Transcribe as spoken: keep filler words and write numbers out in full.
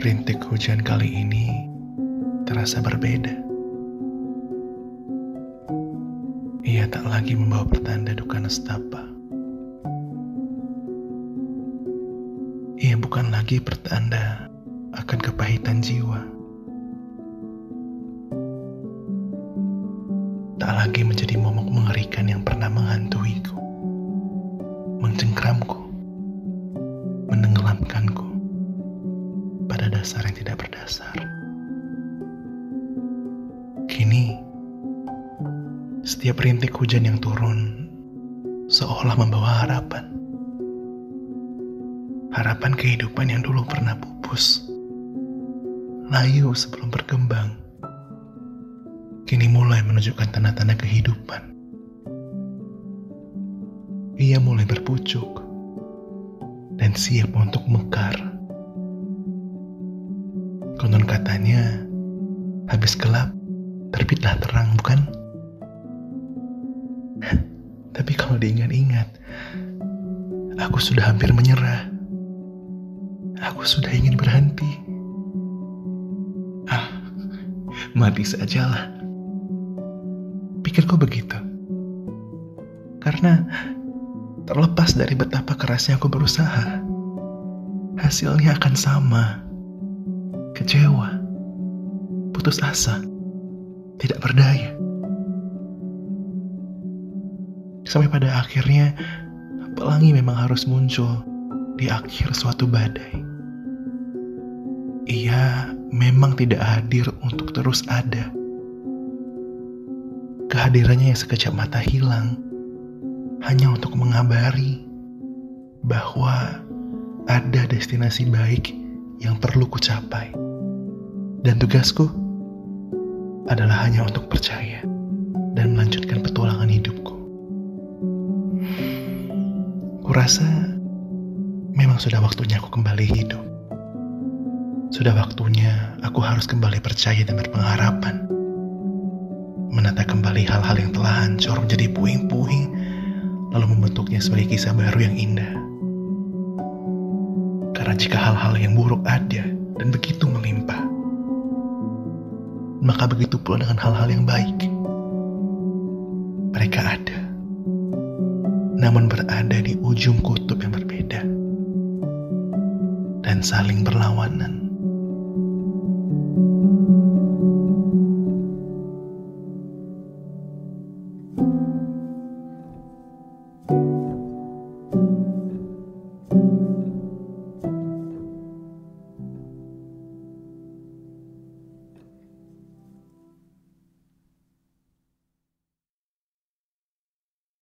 Rintik hujan kali ini terasa berbeda. Ia tak lagi membawa pertanda duka nestapa. Ia bukan lagi pertanda akan kepahitan jiwa. Tak lagi menjadi momok mengerikan yang pernah menghantuiku, mencengkramku, menenggelamkanku pada dasar yang tidak berdasar. Kini, setiap rintik hujan yang turun seolah membawa harapan. Harapan kehidupan yang dulu pernah pupus, layu sebelum berkembang, kini mulai menunjukkan tanda-tanda kehidupan. Ia mulai berpucuk dan siap untuk mekar. Konon katanya, habis gelap, terbitlah terang, bukan? Tapi kalau diingat-ingat, aku sudah hampir menyerah. Aku sudah ingin berhenti. Ah, mati sajalah. Pikirku begitu. Karena terlepas dari betapa kerasnya aku berusaha, hasilnya akan sama. Kecewa, putus asa, tidak berdaya. Sampai pada akhirnya, pelangi memang harus muncul di akhir suatu badai. Ia memang tidak hadir untuk terus ada. Kehadirannya yang sekejap mata hilang, hanya untuk mengabari bahwa ada destinasi baik yang perlu kucapai. Dan tugasku adalah hanya untuk percaya dan melanjutkan petualangan hidupku. Kurasa memang sudah waktunya aku kembali hidup. Sudah waktunya aku harus kembali percaya dan berpengharapan. Menata kembali hal-hal yang telah hancur menjadi puing-puing, lalu membentuknya sebagai kisah baru yang indah. Karena jika hal-hal yang buruk ada dan begitu melimpah, maka begitu pula dengan hal-hal yang baik. Mereka ada, namun berada di ujung kutub yang berbeda dan saling berlawanan.